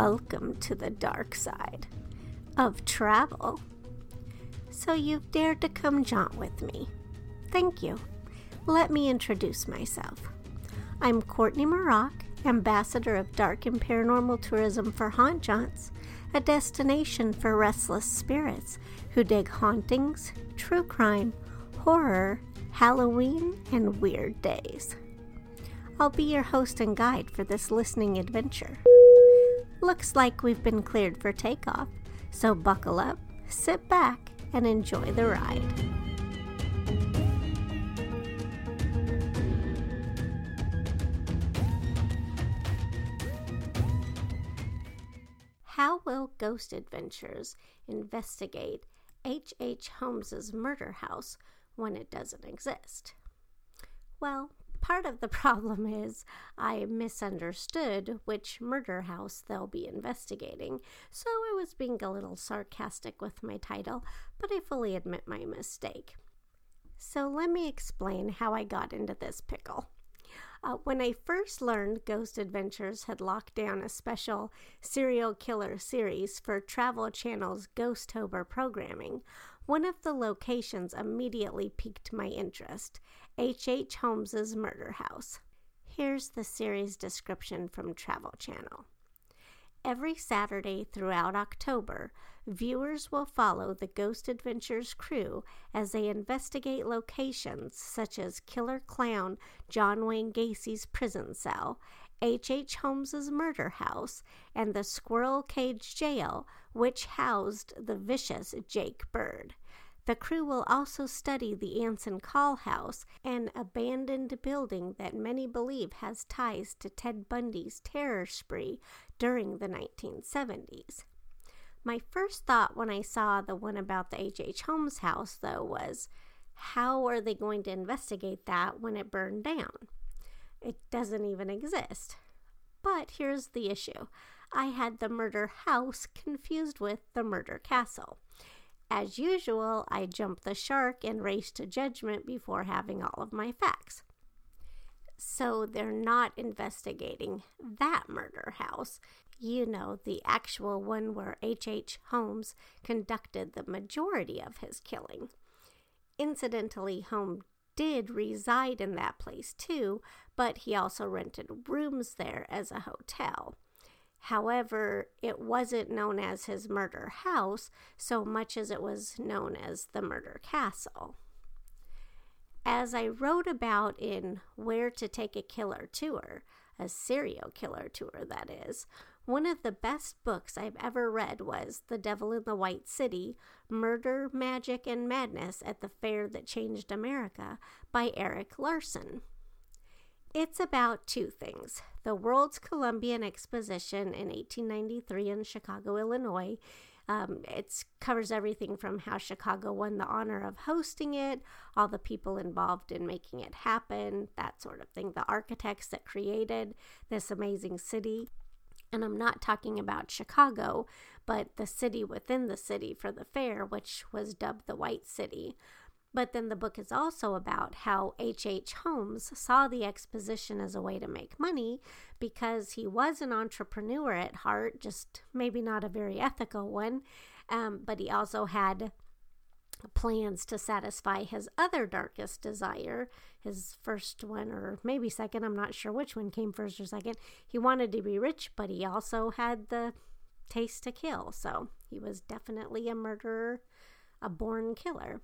Welcome to the dark side of travel. So you've dared to come jaunt with me. Thank you. Let me introduce myself. I'm Courtney Mroch, Ambassador of Dark and Paranormal Tourism for Haunt Jaunts, a destination for restless spirits who dig hauntings, true crime, horror, Halloween, and weird days. I'll be your host and guide for this listening adventure. Looks like we've been cleared for takeoff, so buckle up, sit back, and enjoy the ride. How will Ghost Adventures investigate H.H. Holmes' murder house when it doesn't exist? Well, part of the problem is I misunderstood which murder house they'll be investigating, so I was being a little sarcastic with my title, but I fully admit my mistake. So let me explain how I got into this pickle. When I first learned Ghost Adventures had locked down a special serial killer series for Travel Channel's Ghostober programming, one of the locations immediately piqued my interest, H.H. Holmes' murder house. Here's the series description from Travel Channel. Every Saturday throughout October, viewers will follow the Ghost Adventures crew as they investigate locations such as killer clown John Wayne Gacy's prison cell, H.H. Holmes' murder house, and the Squirrel Cage Jail, which housed the vicious Jake Bird. The crew will also study the Anson Call House, an abandoned building that many believe has ties to Ted Bundy's terror spree during the 1970s. My first thought when I saw the one about the H.H. Holmes house, though, was, how are they going to investigate that when it burned down? It doesn't even exist. But here's the issue. I had the murder house confused with the murder castle. As usual, I jumped the shark and raced to judgment before having all of my facts. So they're not investigating that murder house. You know, the actual one where H.H. Holmes conducted the majority of his killing. Incidentally, Holmes did reside in that place too, but he also rented rooms there as a hotel. However, it wasn't known as his murder house so much as it was known as the murder castle. As I wrote about in Where to Take a Killer Tour, a serial killer tour that is, one of the best books I've ever read was The Devil in the White City, Murder, Magic, and Madness at the Fair That Changed America by Erik Larson. It's about two things, the World's Columbian Exposition in 1893 in Chicago, Illinois. It covers everything from how Chicago won the honor of hosting it, all the people involved in making it happen, that sort of thing, the architects that created this amazing city. And I'm not talking about Chicago, but the city within the city for the fair, which was dubbed the White City. But then the book is also about how H.H. Holmes saw the exposition as a way to make money because he was an entrepreneur at heart, just maybe not a very ethical one, but he also had plans to satisfy his other darkest desire, his first one or maybe second, I'm not sure which one came first or second. He wanted to be rich, but he also had the taste to kill, so he was definitely a murderer, a born killer.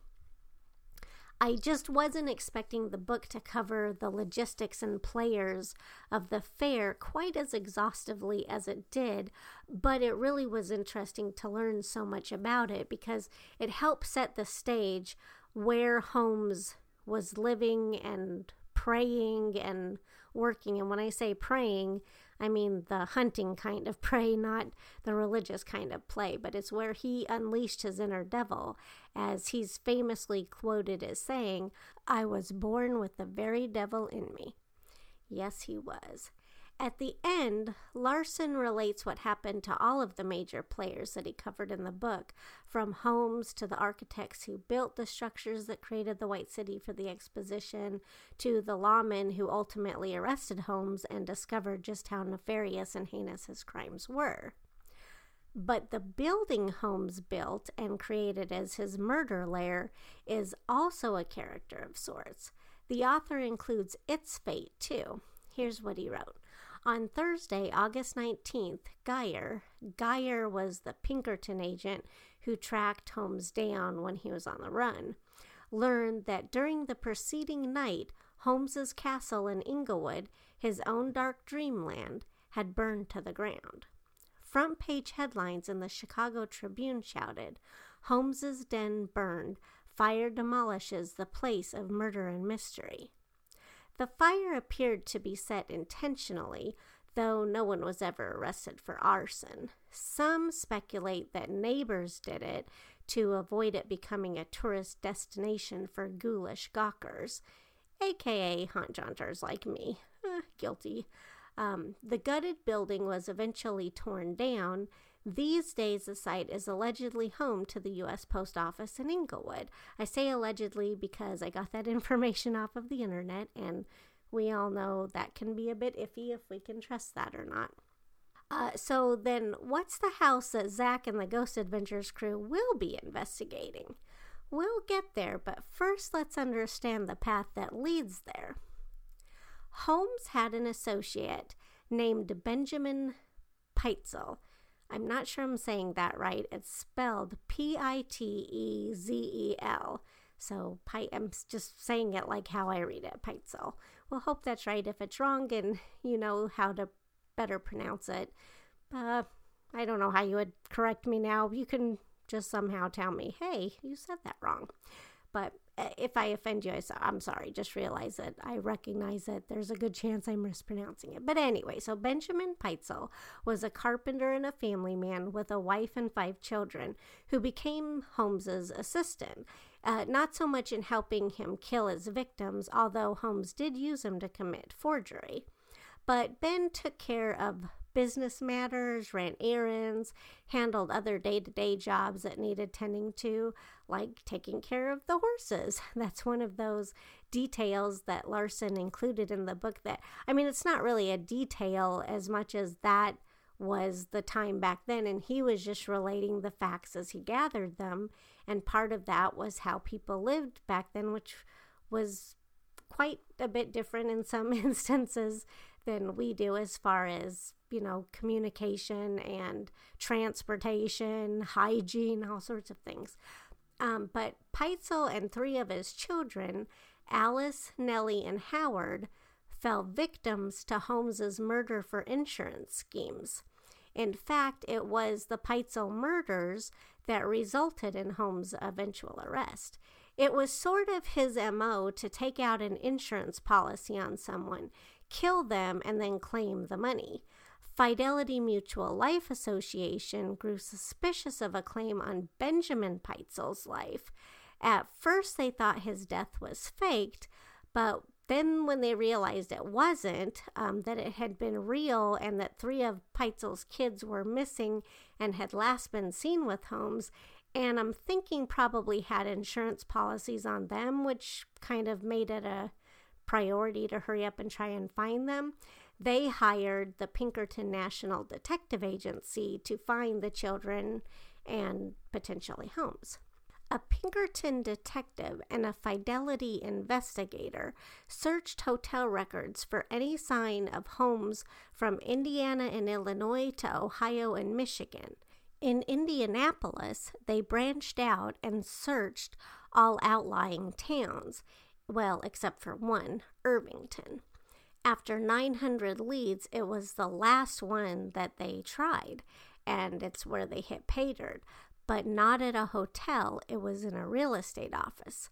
I just wasn't expecting the book to cover the logistics and players of the fair quite as exhaustively as it did, but it really was interesting to learn so much about it because it helped set the stage where Holmes was living and praying and working. And when I say praying, I mean the hunting kind of prey, not the religious kind of play, but it's where he unleashed his inner devil, as he's famously quoted as saying, "I was born with the very devil in me." Yes, he was. At the end, Larson relates what happened to all of the major players that he covered in the book, from Holmes to the architects who built the structures that created the White City for the exposition, to the lawmen who ultimately arrested Holmes and discovered just how nefarious and heinous his crimes were. But the building Holmes built and created as his murder lair is also a character of sorts. The author includes its fate, too. Here's what he wrote. On Thursday, August 19th, Geyer was the Pinkerton agent who tracked Holmes down when he was on the run, learned that during the preceding night, Holmes's castle in Inglewood, his own dark dreamland, had burned to the ground. Front page headlines in the Chicago Tribune shouted, "Holmes's den burned. Fire demolishes the place of murder and mystery." The fire appeared to be set intentionally, though no one was ever arrested for arson. Some speculate that neighbors did it to avoid it becoming a tourist destination for ghoulish gawkers, aka haunt jaunters like me. Guilty. The gutted building was eventually torn down. These days, the site is allegedly home to the U.S. Post Office in Inglewood. I say allegedly because I got that information off of the internet, and we all know that can be a bit iffy if we can trust that or not. So then what's the house that Zach and the Ghost Adventures crew will be investigating? We'll get there, but first let's understand the path that leads there. Holmes had an associate named Benjamin Pitezel. I'm not sure I'm saying that right. It's spelled Pitezel. So I'm just saying it like how I read it, Pitezel. We'll hope that's right. If it's wrong and you know how to better pronounce it, I don't know how you would correct me now. You can just somehow tell me, hey, you said that wrong. But if I offend you, I'm sorry. Just realize that I recognize that there's a good chance I'm mispronouncing it. But anyway, so Benjamin Pitezel was a carpenter and a family man with a wife and 5 children who became Holmes's assistant. Not so much in helping him kill his victims, although Holmes did use him to commit forgery. But Ben took care of business matters, ran errands, handled other day-to-day jobs that needed tending to, like taking care of the horses. That's one of those details that Larson included in the book that, I mean, it's not really a detail as much as that was the time back then, and he was just relating the facts as he gathered them, and part of that was how people lived back then, which was quite a bit different in some instances than we do as far as, you know, communication and transportation, hygiene, all sorts of things. But Pitezel and 3 of his children, Alice, Nellie, and Howard, fell victims to Holmes's murder for insurance schemes. In fact, it was the Pitezel murders that resulted in Holmes' eventual arrest. It was sort of his M.O. to take out an insurance policy on someone, kill them, and then claim the money. Fidelity Mutual Life Association grew suspicious of a claim on Benjamin Pitezel's life. At first, they thought his death was faked, but then when they realized it wasn't, that it had been real and that 3 of Pitezel's kids were missing and had last been seen with Holmes, and I'm thinking probably had insurance policies on them, which kind of made it a priority to hurry up and try and find them. They hired the Pinkerton National Detective Agency to find the children and potentially Holmes. A Pinkerton detective and a Fidelity investigator searched hotel records for any sign of Holmes from Indiana and Illinois to Ohio and Michigan. In Indianapolis, they branched out and searched all outlying towns, well, except for one, Irvington. After 900 leads, it was the last one that they tried, and it's where they hit pay dirt, but not at a hotel, it was in a real estate office.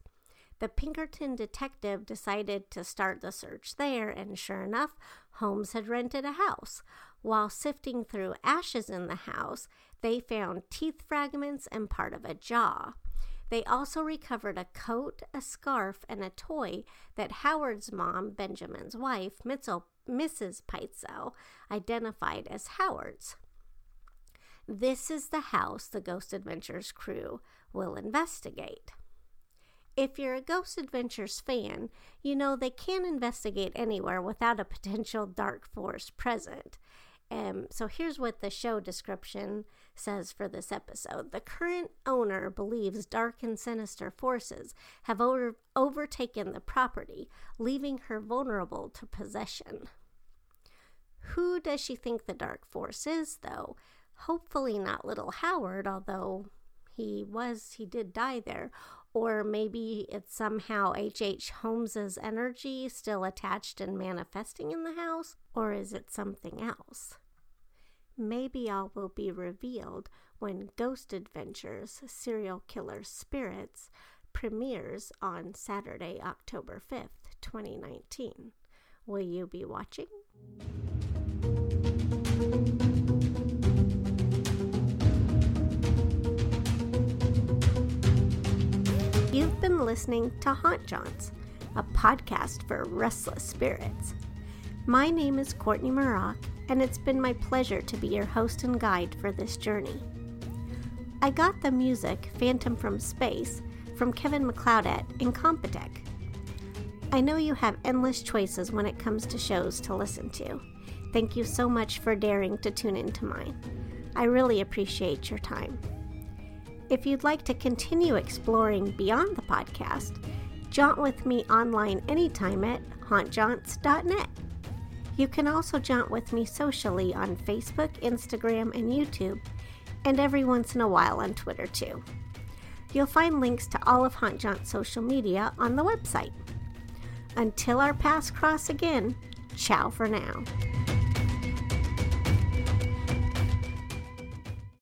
The Pinkerton detective decided to start the search there, and sure enough, Holmes had rented a house. While sifting through ashes in the house, they found teeth fragments and part of a jaw. They also recovered a coat, a scarf, and a toy that Howard's mom, Benjamin's wife, Mrs. Pitezel, identified as Howard's. This is the house the Ghost Adventures crew will investigate. If you're a Ghost Adventures fan, you know they can investigate anywhere without a potential dark force present. So here's what the show description says for this episode. The current owner believes dark and sinister forces have overtaken the property, leaving her vulnerable to possession. Who does she think the dark force is, though? Hopefully not little Howard, although he did die there. Or maybe it's somehow H.H. Holmes's energy still attached and manifesting in the house? Or is it something else? Maybe all will be revealed when Ghost Adventures: Serial Killer Spirits premieres on Saturday, October 5th, 2019. Will you be watching? You've been listening to Haunt Jaunts, a podcast for restless spirits. My name is Courtney Mroch, and it's been my pleasure to be your host and guide for this journey. I got the music, Phantom from Space, from Kevin MacLeod at Incompetech. I know you have endless choices when it comes to shows to listen to. Thank you so much for daring to tune into mine. I really appreciate your time. If you'd like to continue exploring beyond the podcast, jaunt with me online anytime at hauntjaunts.net. You can also jaunt with me socially on Facebook, Instagram, and YouTube, and every once in a while on Twitter too. You'll find links to all of Haunt Jaunt's social media on the website. Until our paths cross again, ciao for now.